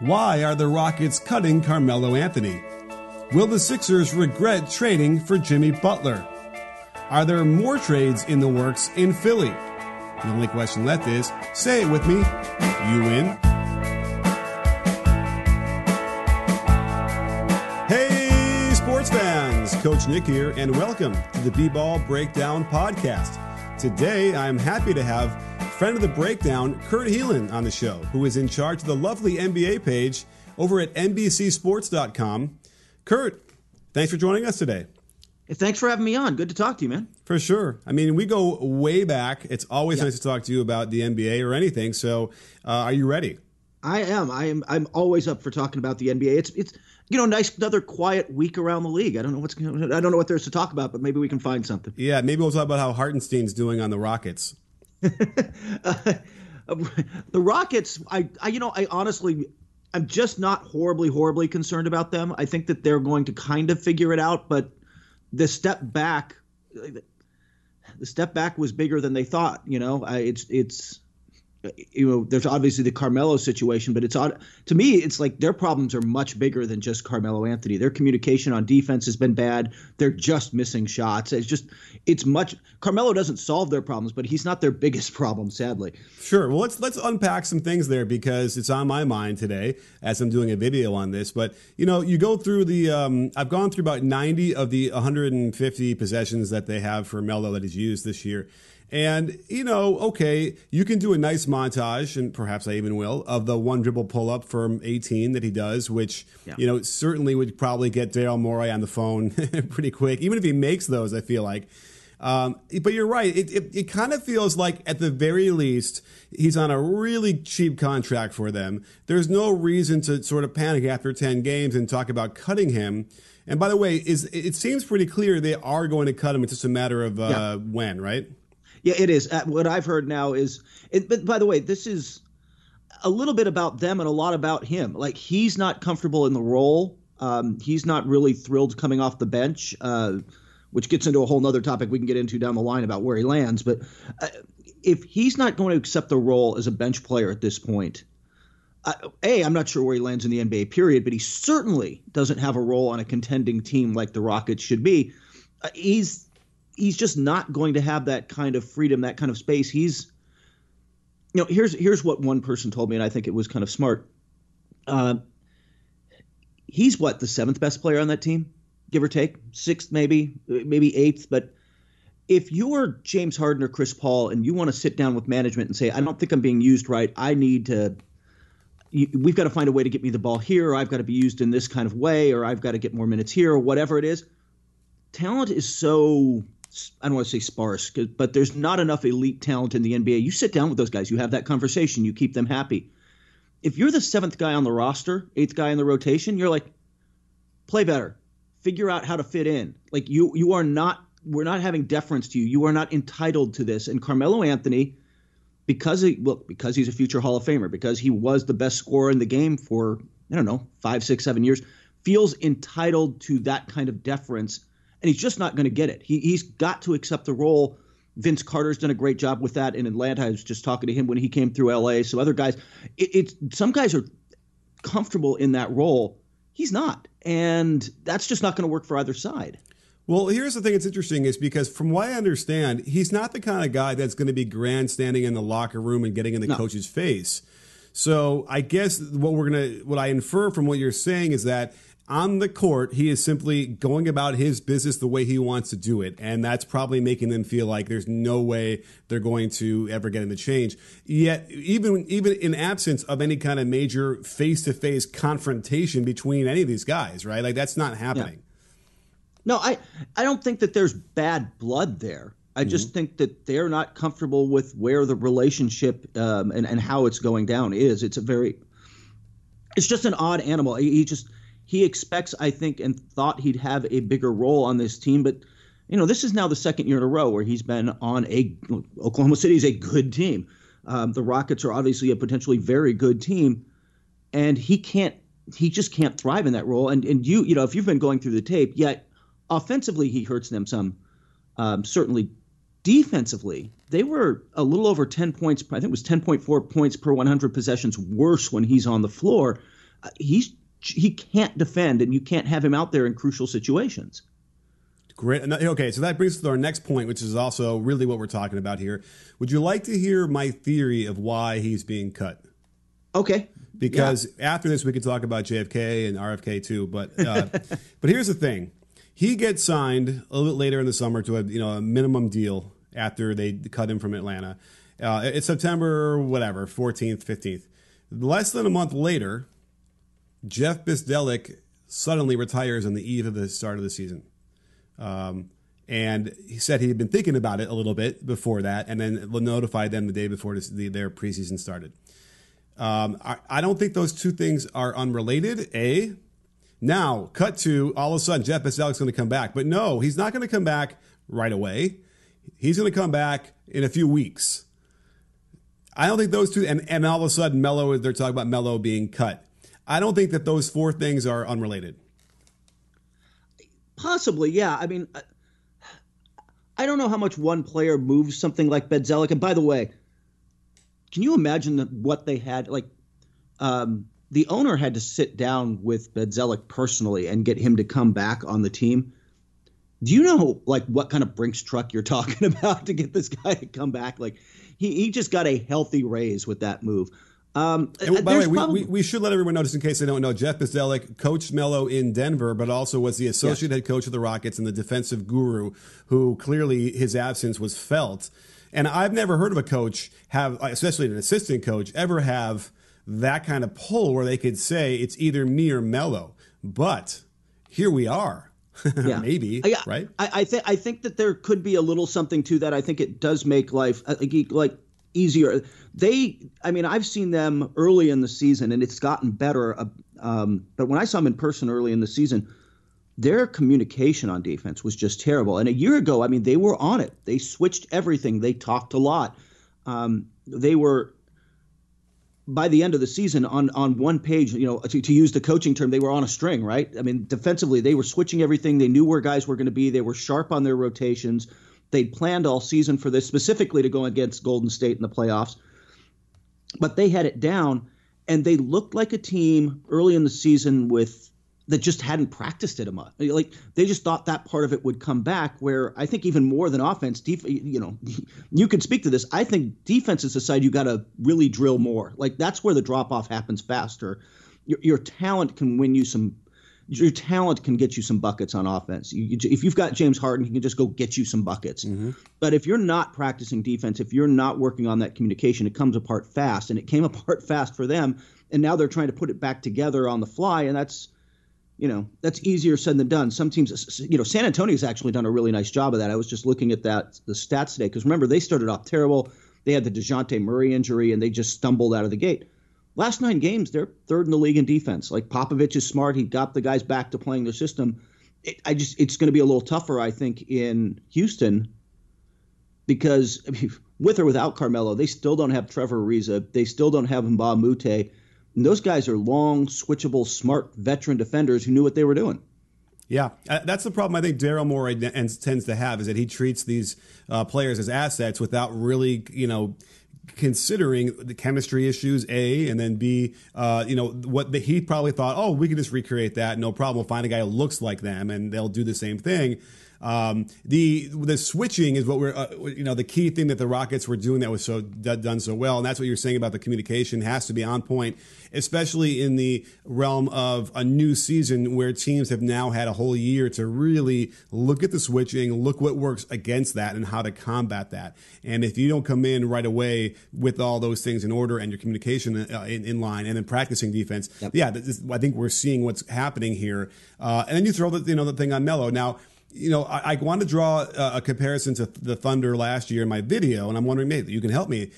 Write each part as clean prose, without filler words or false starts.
Why are the Rockets cutting Carmelo Anthony? Will the Sixers regret trading for Jimmy Butler? Are there more trades in the works in Philly? The only question left is, say it with me, you in? Hey, sports fans! Coach Nick here, and welcome to the B-Ball Breakdown podcast. Today, I'm happy to have friend of the breakdown, Kurt Helan, on the show, who is in charge of the lovely NBA page over at NBCSports.com. Kurt, thanks for joining us today. Thanks for having me on. Good to talk to you, man. For sure. I mean, we go way back. It's always nice to talk to you about the NBA or anything. So are you ready? I am. I'm always up for talking about the NBA. It's nice, another quiet week around the league. I don't know what there's to talk about, but maybe we can find something. Yeah, maybe we'll talk about how Hartenstein's doing on the Rockets. The Rockets, I'm just not horribly concerned about them. I think that they're going to kind of figure it out, but the step back was bigger than they thought. There's obviously the Carmelo situation, but to me, it's like their problems are much bigger than just Carmelo Anthony. Their communication on defense has been bad. They're just missing shots. Carmelo doesn't solve their problems, but he's not their biggest problem, sadly. Sure. Well, let's unpack some things there because it's on my mind today as I'm doing a video on this. But, you go through I've gone through about 90 of the 150 possessions that they have for Melo that he's used this year. And, you can do a nice montage, and perhaps I even will, of the one dribble pull-up from 18 that he does, which, certainly would probably get Daryl Morey on the phone pretty quick, even if he makes those, I feel like. But you're right. It kind of feels like, at the very least, he's on a really cheap contract for them. There's no reason to sort of panic after 10 games and talk about cutting him. And, by the way, it seems pretty clear they are going to cut him. It's just a matter of when, right? Yeah, it is. What I've heard now is, but by the way, this is a little bit about them and a lot about him. Like, he's not comfortable in the role. He's not really thrilled coming off the bench, which gets into a whole nother topic we can get into down the line about where he lands. But if he's not going to accept the role as a bench player at this point, I'm not sure where he lands in the NBA period, but he certainly doesn't have a role on a contending team like the Rockets should be. He's just not going to have that kind of freedom, that kind of space. Here's what one person told me, and I think it was kind of smart. He's the seventh best player on that team, give or take, sixth maybe eighth. But if you were James Harden or Chris Paul and you want to sit down with management and say, I don't think I'm being used right, we've got to find a way to get me the ball here, or I've got to be used in this kind of way, or I've got to get more minutes here, or whatever it is. Talent is so... I don't want to say sparse, but there's not enough elite talent in the NBA. You sit down with those guys. You have that conversation. You keep them happy. If you're the seventh guy on the roster, eighth guy in the rotation, you're like, play better. Figure out how to fit in. Like you are not – we're not having deference to you. You are not entitled to this. And Carmelo Anthony, because he's a future Hall of Famer, because he was the best scorer in the game for, 5, 6, 7 years, feels entitled to that kind of deference. And he's just not going to get it. He's got to accept the role. Vince Carter's done a great job with that in Atlanta. I was just talking to him when he came through L.A. So other guys, some guys are comfortable in that role. He's not. And that's just not going to work for either side. Well, here's the thing that's interesting is because from what I understand, he's not the kind of guy that's going to be grandstanding in the locker room and getting in the coach's face. So I guess what I infer from what you're saying is that on the court, he is simply going about his business the way he wants to do it, and that's probably making them feel like there's no way they're going to ever get him to change. Yet, even in absence of any kind of major face-to-face confrontation between any of these guys, right? Like, that's not happening. Yeah. No, I don't think that there's bad blood there. I just think that they're not comfortable with where the relationship and how it's going down is. It's just an odd animal. He expects, I think, and thought he'd have a bigger role on this team. But, this is now the second year in a row where he's been on Oklahoma City is a good team. The Rockets are obviously a potentially very good team. And he just can't thrive in that role. And if you've been going through the tape, yet offensively he hurts them some. Certainly defensively, they were a little over 10 points. I think it was 10.4 points per 100 possessions worse when he's on the floor. he can't defend, and you can't have him out there in crucial situations. Great. Okay, so that brings us to our next point, which is also really what we're talking about here. Would you like to hear my theory of why he's being cut? Okay. Because after this, we could talk about JFK and RFK too. But but here's the thing: he gets signed a little bit later in the summer to a minimum deal after they cut him from Atlanta. It's September 14th, 15th. Less than a month later, Jeff Bzdelik suddenly retires on the eve of the start of the season. And he said he had been thinking about it a little bit before that, and then notified them the day before their preseason started. I don't think those two things are unrelated. Now, cut to all of a sudden Jeff Bzdelik's going to come back, but no, he's not going to come back right away. He's going to come back in a few weeks. I don't think those two, and all of a sudden they're talking about Melo being cut. I don't think that those four things are unrelated. Possibly, yeah. I mean, I don't know how much one player moves something like Bzdelik. And by the way, can you imagine what they had? Like, the owner had to sit down with Bzdelik personally and get him to come back on the team. Do you know, like, what kind of Brinks truck you're talking about to get this guy to come back? Like, he just got a healthy raise with that move. And by the way, we should let everyone know, just in case they don't know, Jeff Bzdelik coached Melo in Denver, but also was the associate head coach of the Rockets and the defensive guru, who clearly his absence was felt. And I've never heard of a coach have, especially an assistant coach, ever have that kind of pull where they could say it's either me or Melo. But here we are. Maybe, right? I think that there could be a little something to that. I think it does make life like easier. I've seen them early in the season, and it's gotten better. But when I saw them in person early in the season, their communication on defense was just terrible. And a year ago, I mean, they were on it. They switched everything. They talked a lot. They were, by the end of the season, on one page, to use the coaching term, they were on a string, right? I mean, defensively, they were switching everything. They knew where guys were going to be. They were sharp on their rotations. They'd planned all season for this, specifically to go against Golden State in the playoffs. But they had it down, and they looked like a team early in the season that just hadn't practiced it a month. Like, they just thought that part of it would come back, where I think even more than offense, you can speak to this. I think defense is the side you got to really drill more. Like, that's where the drop-off happens faster. Your talent can win you some – your talent can get you some buckets on offense. If you've got James Harden, he can just go get you some buckets. Mm-hmm. But if you're not practicing defense, if you're not working on that communication, it comes apart fast, and it came apart fast for them, and now they're trying to put it back together on the fly, and that's – that's easier said than done. Some teams, San Antonio's actually done a really nice job of that. I was just looking at the stats today, because remember, they started off terrible. They had the DeJounte Murray injury, and they just stumbled out of the gate. Last 9 games, they're third in the league in defense. Like, Popovich is smart. He got the guys back to playing their system. It's going to be a little tougher, I think, in Houston, because with or without Carmelo, they still don't have Trevor Ariza. They still don't have Mbah Moute. And those guys are long, switchable, smart veteran defenders who knew what they were doing. Yeah, that's the problem I think Daryl Morey tends to have, is that he treats these players as assets without really, considering the chemistry issues, A, and then B, he probably thought, oh, we can just recreate that. No problem. We'll find a guy who looks like them, and they'll do the same thing. The switching is what we're the key thing that the Rockets were doing that was done so well, and that's what you're saying about the communication has to be on point, especially in the realm of a new season where teams have now had a whole year to really look at the switching, look what works against that, and how to combat that. And if you don't come in right away with all those things in order and your communication in line, and then practicing defense, I think we're seeing what's happening here. And then you throw the thing on Melo now. I want to draw a comparison to the Thunder last year in my video, and I'm wondering, maybe you can help me.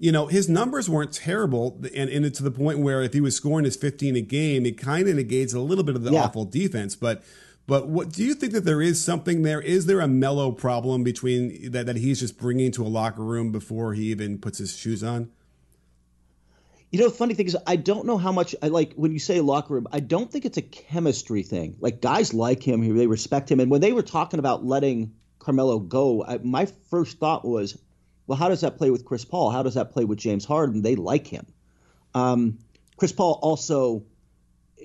His numbers weren't terrible, and to the point where if he was scoring his 15 a game, it kind of negates a little bit of the awful defense. But what do you think that there is something there? Is there a Melo problem between that he's just bringing to a locker room before he even puts his shoes on? The funny thing is, I don't know how much when you say locker room, I don't think it's a chemistry thing. Like, guys like him, they respect him. And when they were talking about letting Carmelo go, my first thought was, well, how does that play with Chris Paul? How does that play with James Harden? They like him. Chris Paul also,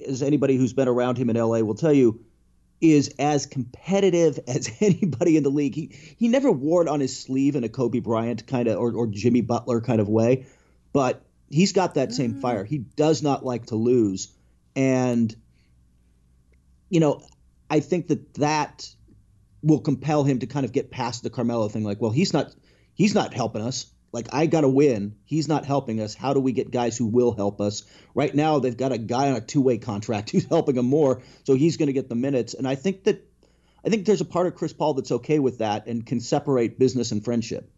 as anybody who's been around him in LA will tell you, is as competitive as anybody in the league. He never wore it on his sleeve in a Kobe Bryant kind of or Jimmy Butler kind of way, but he's got that same fire. He does not like to lose. And, you know, I think that will compel him to kind of get past the Carmelo thing. Like, well, he's not helping us. Like, I got to win. He's not helping us. How do we get guys who will help us? Right now, they've got a guy on a two-way contract who's helping him more, so he's going to get the minutes. And I think there's a part of Chris Paul that's okay with that and can separate business and friendship.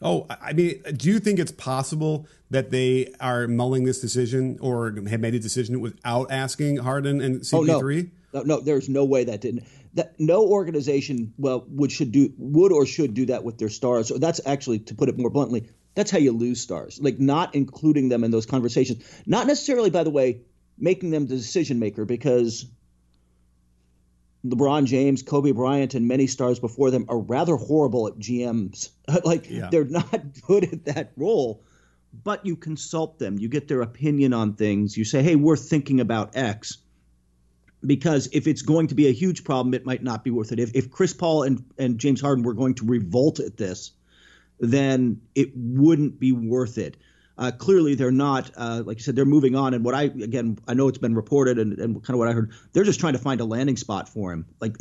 Oh, I mean, do you think it's possible that they are mulling this decision or have made a decision without asking Harden and CP3? Oh, no, there's no way that didn't. That no organization should do that with their stars. So that's actually, to put it more bluntly, that's how you lose stars. Like, not including them in those conversations. Not necessarily, by the way, making them the decision maker, because LeBron James, Kobe Bryant, and many stars before them are rather horrible at GMs. Like, yeah. They're not good at that role, but you consult them. You get their opinion on things. You say, hey, we're thinking about X, because if it's going to be a huge problem, it might not be worth it. If Chris Paul and James Harden were going to revolt at this, then it wouldn't be worth it. Clearly, they're not. Like you said, they're moving on. And I know it's been reported and kind of what I heard, they're just trying to find a landing spot for him. Like,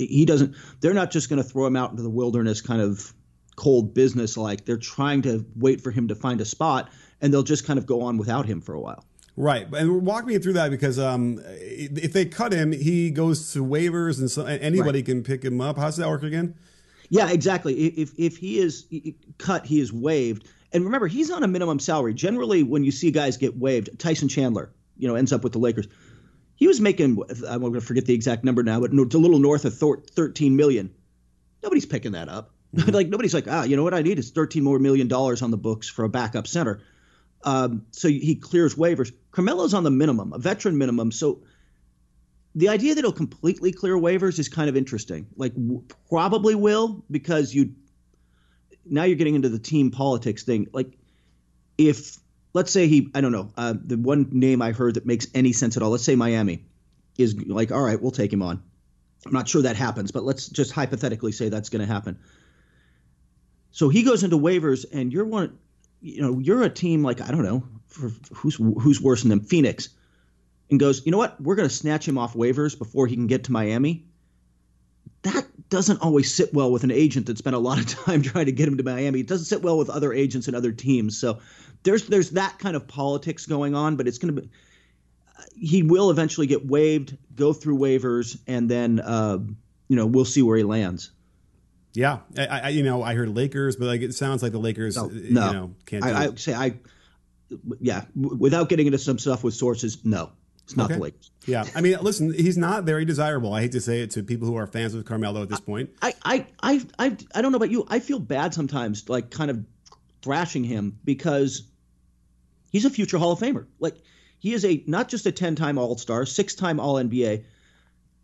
they're not just going to throw him out into the wilderness, kind of cold business. Like, they're trying to wait for him to find a spot, and they'll just kind of go on without him for a while. Right. And walk me through that, because if they cut him, he goes to waivers and so anybody can pick him up. How does that work again? Yeah, exactly. If he is cut, he is waived. And remember, he's on a minimum salary. Generally, when you see guys get waived, Tyson Chandler, you know, ends up with the Lakers. He was making, I'm going to forget the exact number now, but a little north of $13 million. Nobody's picking that up. Mm-hmm. Like, nobody's like, you know what I need is $13 million more on the books for a backup center. So he clears waivers. Carmelo's on the minimum, a veteran minimum. So the idea that he'll completely clear waivers is kind of interesting. Like, probably will, because now you're getting into the team politics thing. Like, if, let's say I don't know, the one name I heard that makes any sense at all, let's say Miami is like, all right, we'll take him on. I'm not sure that happens, but let's just hypothetically say that's going to happen. So he goes into waivers, and you're a team like, I don't know, who's worse than them, Phoenix, and goes, you know what, we're going to snatch him off waivers before he can get to Miami. That doesn't always sit well with an agent that spent a lot of time trying to get him to Miami. It doesn't sit well with other agents and other teams. So there's that kind of politics going on, but it's going to be – he will eventually get waived, go through waivers, and then, we'll see where he lands. Yeah, I heard Lakers, but like it sounds like the Lakers, can't do it. Without getting into some stuff with sources, no, it's not the Lakers. Yeah, I mean, listen, he's not very desirable. I hate to say it to people who are fans of Carmelo at this point. I don't know about you. I feel bad sometimes, like kind of thrashing him, because he's a future Hall of Famer. Like, he is not just a 10-time All-Star, 6-time All-NBA.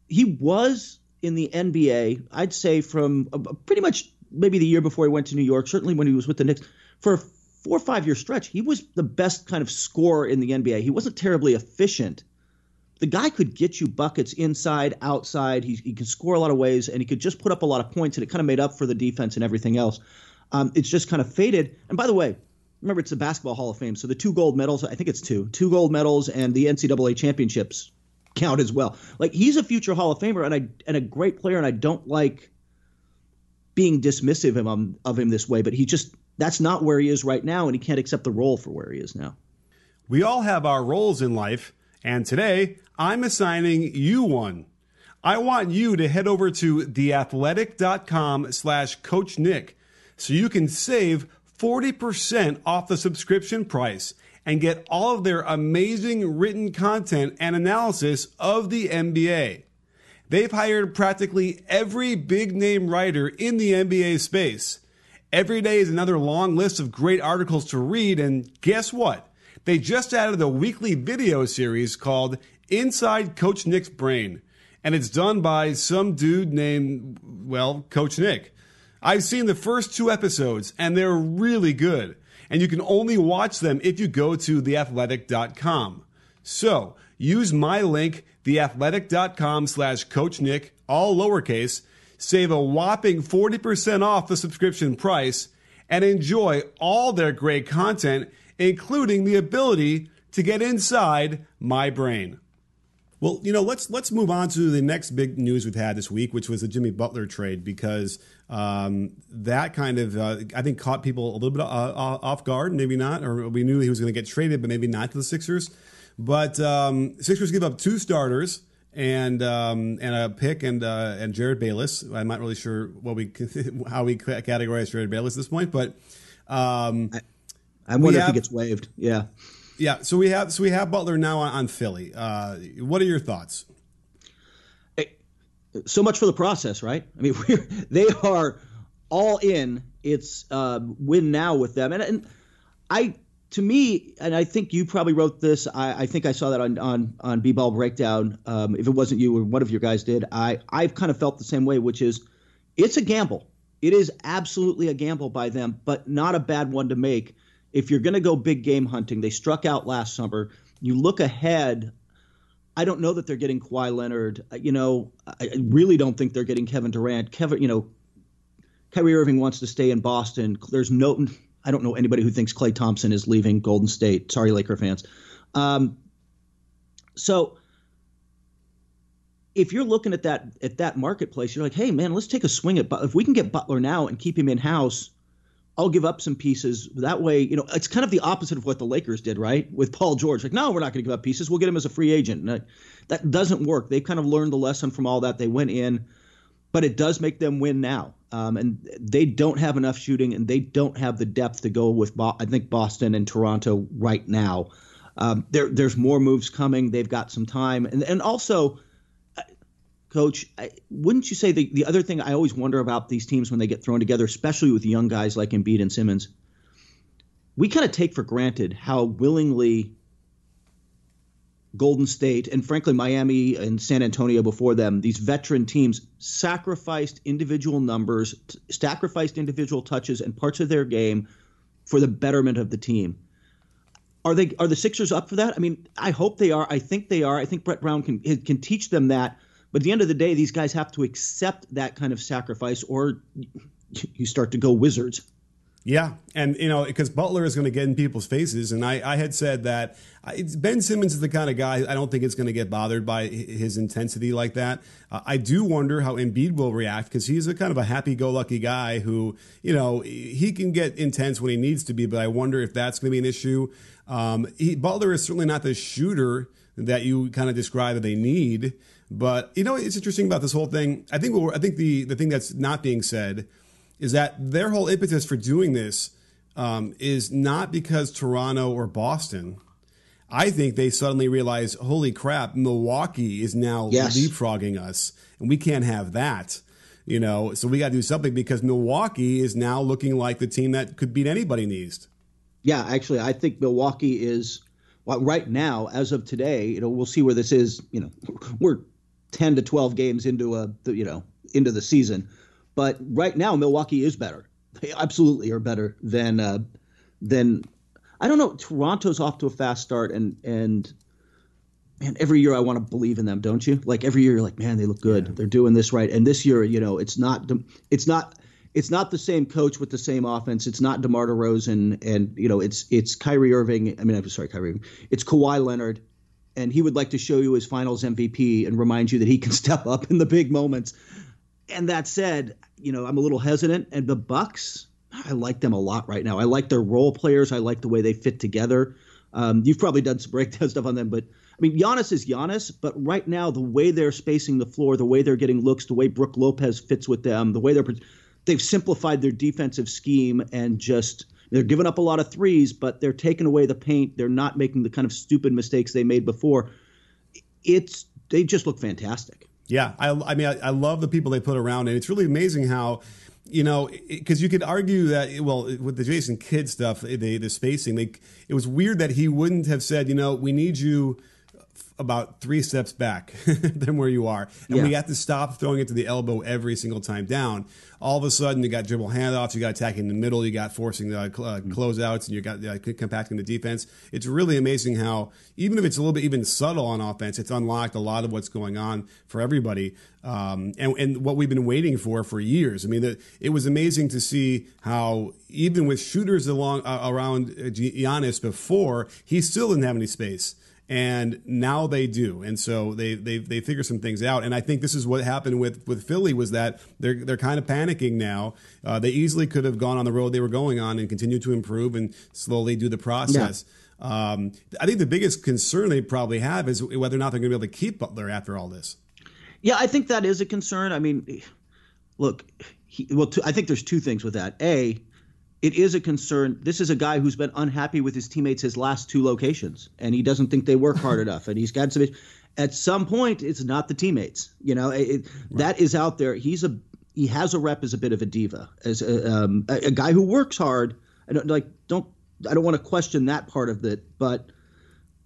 He was in the NBA, I'd say from pretty much maybe the year before he went to New York, certainly when he was with the Knicks, for a 4 or 5 year stretch, he was the best kind of scorer in the NBA. He wasn't terribly efficient. The guy could get you buckets inside, outside. He could score a lot of ways, and he could just put up a lot of points, and it kind of made up for the defense and everything else. It's just kind of faded. And by the way, remember, it's the Basketball Hall of Fame, so the 2 gold medals, I think it's 2 gold medals and the NCAA championships count as well. Like, he's a future Hall of Famer and a great player, and I don't like being dismissive of him this way, but he just, that's not where he is right now, and he can't accept the role for where he is now. We all have our roles in life, and today I'm assigning you one. I want you to head over to theathletic.com/Coach Nick so you can save 40% off the subscription price and get all of their amazing written content and analysis of the NBA. They've hired practically every big-name writer in the NBA space. Every day is another long list of great articles to read, and guess what? They just added a weekly video series called Inside Coach Nick's Brain, and it's done by some dude named, well, Coach Nick. I've seen the first 2 episodes, and they're really good. And you can only watch them if you go to theathletic.com. So use my link, theathletic.com/coachnick, all lowercase. Save a whopping 40% off the subscription price and enjoy all their great content, including the ability to get inside my brain. Well, you know, let's move on to the next big news we've had this week, which was the Jimmy Butler trade, because that kind of, I think, caught people a little bit off guard, maybe not, or we knew he was going to get traded, but maybe not to the Sixers. But Sixers give up two starters and a pick and Jarrett Bayless. I'm not really sure how we categorize Jarrett Bayless at this point, but I wonder if he gets waived. Yeah. Yeah, so we have Butler now on Philly. What are your thoughts? So much for the process, right? I mean, they are all in. It's win now with them, and I think you probably wrote this. I think I saw that on B-Ball Breakdown. If it wasn't you or one of your guys did, I've kind of felt the same way, which is it's a gamble. It is absolutely a gamble by them, but not a bad one to make. If you're going to go big game hunting, they struck out last summer. You look ahead. I don't know that they're getting Kawhi Leonard. You know, I really don't think they're getting Kevin Durant. Kyrie Irving wants to stay in Boston. I don't know anybody who thinks Klay Thompson is leaving Golden State. Sorry, Laker fans. So if you're looking at that marketplace, you're like, hey man, let's take a swing at Butler. If we can get Butler now and keep him in house, I'll give up some pieces. That way, you know, it's kind of the opposite of what the Lakers did, right? With Paul George. Like, no, we're not going to give up pieces. We'll get him as a free agent. And that doesn't work. They've kind of learned the lesson from all that. They went in, but it does make them win now. And they don't have enough shooting, and they don't have the depth to go with, I think, Boston and Toronto right now. There's more moves coming. They've got some time. And also, Coach, wouldn't you say the other thing I always wonder about these teams when they get thrown together, especially with young guys like Embiid and Simmons, we kind of take for granted how willingly Golden State and, frankly, Miami and San Antonio before them, these veteran teams sacrificed individual numbers, sacrificed individual touches and parts of their game for the betterment of the team. Are the Sixers up for that? I mean, I hope they are. I think they are. I think Brett Brown can teach them that. But at the end of the day, these guys have to accept that kind of sacrifice, or you start to go wizards. Yeah, and, you know, because Butler is going to get in people's faces, and I had said that Ben Simmons is the kind of guy I don't think it's going to get bothered by his intensity like that. I do wonder how Embiid will react, because he's a kind of a happy-go-lucky guy who, you know, he can get intense when he needs to be, but I wonder if that's going to be an issue. Butler is certainly not the shooter that you kind of describe that they need. But, you know, it's interesting about this whole thing. I think the thing that's not being said is that their whole impetus for doing this is not because Toronto or Boston. I think they suddenly realize, holy crap, Milwaukee is now leapfrogging us, and we can't have that. You know, so we got to do something, because Milwaukee is now looking like the team that could beat anybody in the East. Yeah, actually, I think Milwaukee is, well, right now, as of today, you know, we'll see where this is. You know, we're 10 to 12 games into the season. But right now, Milwaukee is better. They absolutely are better than I don't know. Toronto's off to a fast start. And every year I want to believe in them, don't you? Like every year you're like, man, they look good. Yeah. They're doing this right. And this year, you know, it's not the same coach with the same offense. It's not DeMar DeRozan. And, you know, it's Kyrie Irving. I mean, I'm sorry, Kyrie Irving. It's Kawhi Leonard. And he would like to show you his finals MVP and remind you that he can step up in the big moments. And that said, you know, I'm a little hesitant. And the Bucks, I like them a lot right now. I like their role players. I like the way they fit together. You've probably done some breakdown stuff on them. But, I mean, Giannis is Giannis. But right now, the way they're spacing the floor, the way they're getting looks, the way Brooke Lopez fits with them, the way they've simplified their defensive scheme, and just – they're giving up a lot of threes, but they're taking away the paint. They're not making the kind of stupid mistakes they made before. They just look fantastic. Yeah, I mean, I love the people they put around, and it's really amazing how, you know, because you could argue that, well, with the Jason Kidd stuff, the spacing, it was weird that he wouldn't have said, you know, we need you about 3 steps back than where you are. And yeah. we have to stop throwing it to the elbow every single time down. All of a sudden, you got dribble handoffs, you got attacking the middle, you got forcing the closeouts, and you got compacting the defense. It's really amazing how, even if it's a little bit even subtle on offense, it's unlocked a lot of what's going on for everybody. And what we've been waiting for years. I mean, it was amazing to see how even with shooters around Giannis before, he still didn't have any space. And now they do, and so they figure some things out. And I think this is what happened with Philly, was that they're kind of panicking now. They easily could have gone on the road they were going on and continued to improve and slowly do the process. Yeah. I think the biggest concern they probably have is whether or not they're going to be able to keep Butler after all this. Yeah, I think that is a concern. I mean, look, I think there's 2 things with that. A, it is a concern. This is a guy who's been unhappy with his teammates his last 2 locations, and he doesn't think they work hard enough. And he's got some. At some point, it's not the teammates. You know, right. That is out there. He has a rep as a bit of a diva, as a guy who works hard. I don't want to question that part of it, but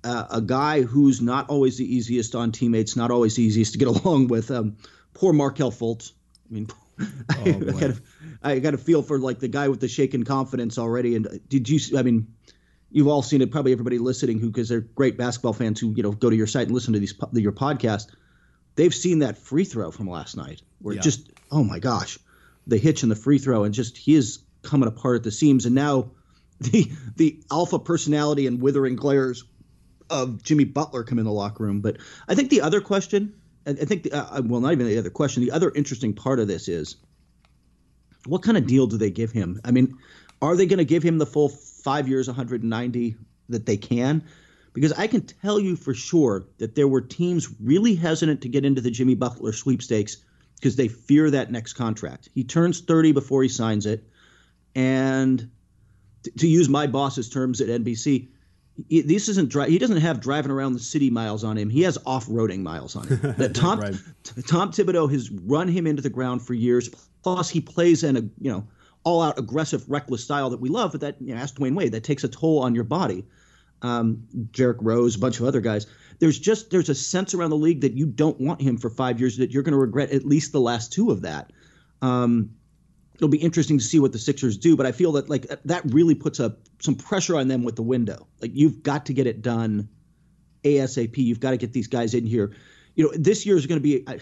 a guy who's not always the easiest on teammates, not always the easiest to get along with. Poor Markel Fultz. I mean. I got a feel for like the guy with the shaken confidence already. And you've all seen it, probably everybody listening because they're great basketball fans who, you know, go to your site and listen to your podcast. They've seen that free throw from last night where just, oh my gosh, the hitch in the free throw, and just, he is coming apart at the seams. And now the alpha personality and withering glares of Jimmy Butler come in the locker room. But I think the other question, not even the other question. The other interesting part of this is, what kind of deal do they give him? I mean, are they going to give him the full 5 years, 190 that they can? Because I can tell you for sure that there were teams really hesitant to get into the Jimmy Butler sweepstakes because they fear that next contract. He turns 30 before he signs it. And to use my boss's terms at NBC, he doesn't have driving around the city miles on him. He has off-roading miles on him. That Tom Thibodeau has run him into the ground for years. Plus, he plays in a all-out aggressive, reckless style that we love. But that, ask Dwayne Wade, that takes a toll on your body. Jerick Rose, a bunch of other guys. There's a sense around the league that you don't want him for 5 years, that you're going to regret at least the last 2 of that. It'll be interesting to see what the Sixers do, but I feel that like that really puts some pressure on them with the window. Like, you've got to get it done ASAP. You've got to get these guys in here. This year is going to be I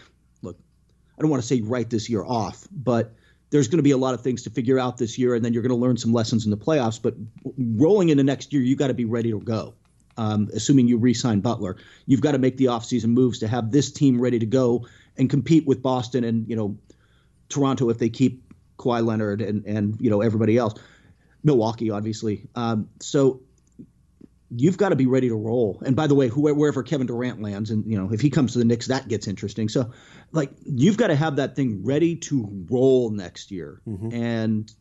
don't want to say write this year off, but there's going to be a lot of things to figure out this year, and then you're going to learn some lessons in the playoffs. But rolling into next year, you got to be ready to go. Assuming you re-sign Butler, you've got to make the offseason moves to have this team ready to go and compete with Boston and Toronto if they keep Kawhi Leonard and everybody else, Milwaukee obviously. So you've got to be ready to roll. And by the way, wherever Kevin Durant lands, and if he comes to the Knicks, that gets interesting. So you've got to have that thing ready to roll next year, and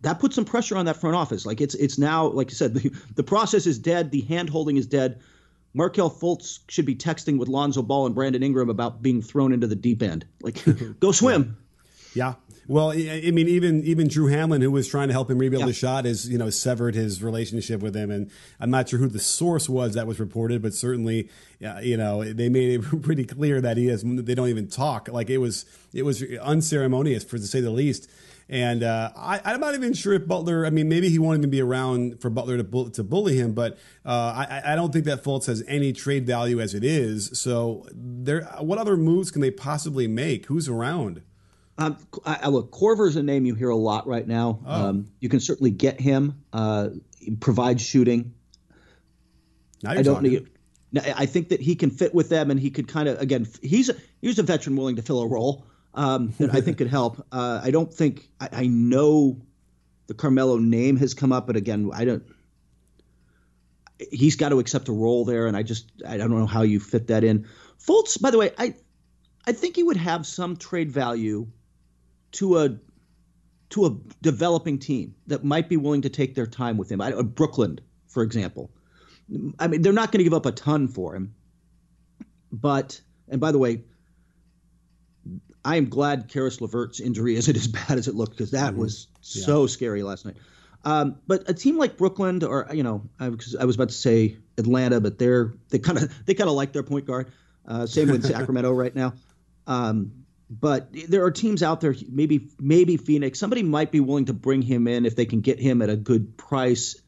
that puts some pressure on that front office. Like it's now, like you said, the process is dead, the hand holding is dead. Markel Fultz should be texting with Lonzo Ball and Brandon Ingram about being thrown into the deep end. Like, go swim. Yeah. Well, I mean, even Drew Hanlon, who was trying to help him rebuild the shot, is severed his relationship with him, and I'm not sure who the source was that was reported, but certainly, they made it pretty clear that they don't even talk. Like, it was unceremonious, for to say the least. And I'm not even sure if Butler, I mean, maybe he won't even be around for Butler to bully him, but I don't think that Fultz has any trade value as it is. So, what other moves can they possibly make? Who's around? Look, Korver's a name you hear a lot right now. Oh. You can certainly get him. Provide shooting. I think that he can fit with them, and he could kind of, again, he's a veteran willing to fill a role that I think could help. I know the Carmelo name has come up, but again, he's got to accept a role there, and I don't know how you fit that in. Fultz, by the way, I think he would have some trade value to a developing team that might be willing to take their time with him. Brooklyn, for example. I mean, they're not going to give up a ton for him. But, and by the way, I am glad Karis LeVert's injury isn't as bad as it looked, because that was so scary last night. But a team like Brooklyn, or I was about to say Atlanta, but they kind of like their point guard. Same with Sacramento right now. But there are teams out there, maybe Phoenix. Somebody might be willing to bring him in if they can get him at a good price,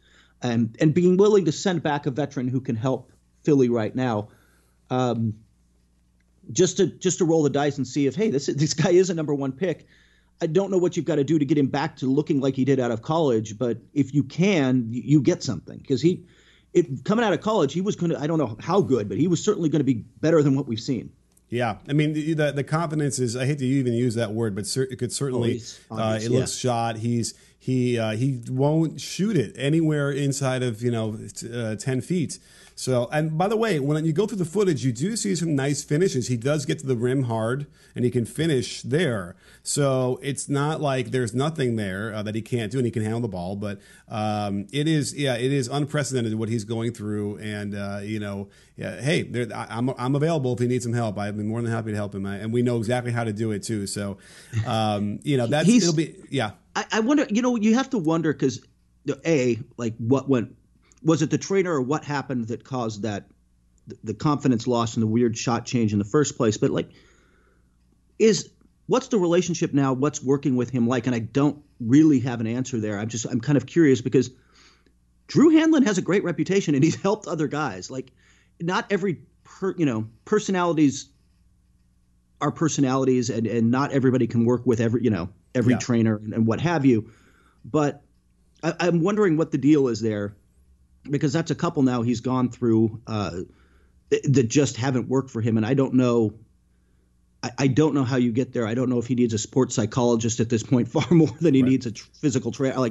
and being willing to send back a veteran who can help Philly right now, just to roll the dice and see if, hey, this guy is a number one pick. I don't know what you've got to do to get him back to looking like he did out of college, but if you can, you get something, because coming out of college, he was going to, I don't know how good, but he was certainly going to be better than what we've seen. Yeah, I mean, the confidence is, I hate to even use that word, but it could certainly, it looks shot. He won't shoot it anywhere inside of 10 feet. So, and by the way, when you go through the footage, you do see some nice finishes. He does get to the rim hard, and he can finish there. So it's not like there's nothing there that he can't do, and he can handle the ball. But it is unprecedented what he's going through. And I'm available if he needs some help. I'd be more than happy to help him, and we know exactly how to do it too. So, it'll be. I wonder, you have to wonder, because what went, was it the trainer or what happened that caused that, the confidence loss and the weird shot change in the first place? But what's the relationship now? What's working with him like? And I don't really have an answer there. I'm kind of curious, because Drew Hanlon has a great reputation and he's helped other guys. Like, not every personalities are personalities, and not everybody can work with every trainer and what have you. But I'm wondering what the deal is there, because that's a couple now he's gone through that just haven't worked for him. And I don't know. I don't know how you get there. I don't know if he needs a sports psychologist at this point far more than he needs a physical trainer.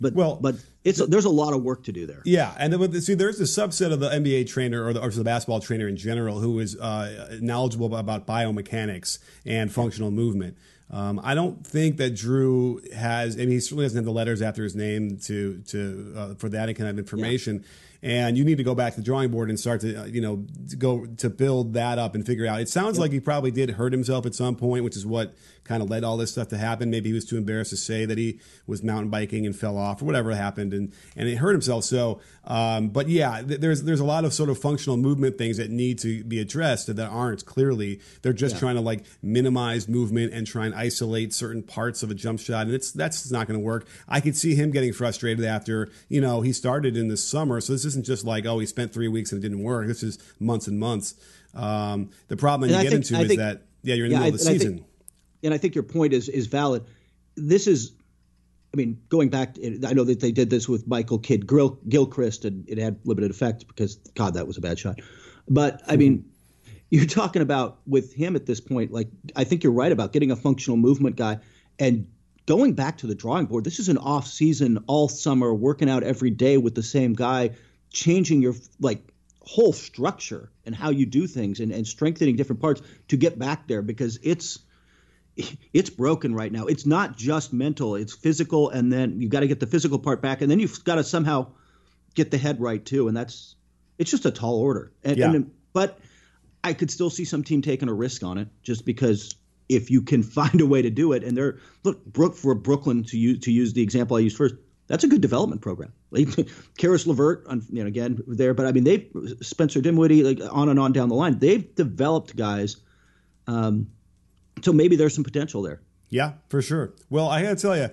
There's a lot of work to do there. Yeah, and see, there's a subset of the NBA trainer or the basketball trainer in general who is knowledgeable about biomechanics and functional movement. I don't think that Drew has, and he certainly doesn't have the letters after his name to for that kind of information. Yeah. And you need to go back to the drawing board and start to build that up and figure out. It sounds like he probably did hurt himself at some point, which is what kind of led all this stuff to happen. Maybe he was too embarrassed to say that he was mountain biking and fell off or whatever happened, and it hurt himself. So, there's a lot of sort of functional movement things that need to be addressed that aren't clearly. They're just trying to minimize movement and try and isolate certain parts of a jump shot, and that's not going to work. I could see him getting frustrated after he started in the summer. So this isn't just he spent 3 weeks and it didn't work. This is months and months. The problem you get into is that you're in the middle of the season. And I think your point is valid. This is, going back, I know that they did this with Michael Kidd Gilchrist, and it had limited effect because, God, that was a bad shot. But, you're talking about with him at this point, I think you're right about getting a functional movement guy and going back to the drawing board. This is an off-season, all summer, working out every day with the same guy, changing your, whole structure and how you do things and strengthening different parts to get back there, because it's broken right now. It's not just mental, it's physical. And then you've got to get the physical part back. And then you've got to somehow get the head right too. And it's just a tall order. But I could still see some team taking a risk on it, just because if you can find a way to do it, and Brooklyn, to use the example I used first, that's a good development program. Karis LeVert, again there, but they've Spencer Dinwiddie, on and on down the line, they've developed guys, so maybe there's some potential there. Yeah, for sure. Well, I got to tell you,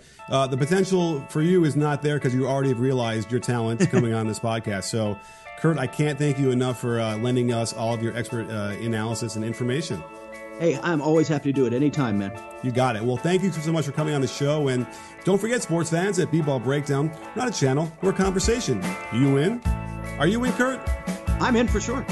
the potential for you is not there, because you already have realized your talent coming on this podcast. So, Kurt, I can't thank you enough for lending us all of your expert analysis and information. Hey, I'm always happy to do it anytime, man. You got it. Well, thank you so much for coming on the show. And don't forget, sports fans, at B-Ball Breakdown, not a channel, we're a conversation. You in? Are you in, Kurt? I'm in for sure.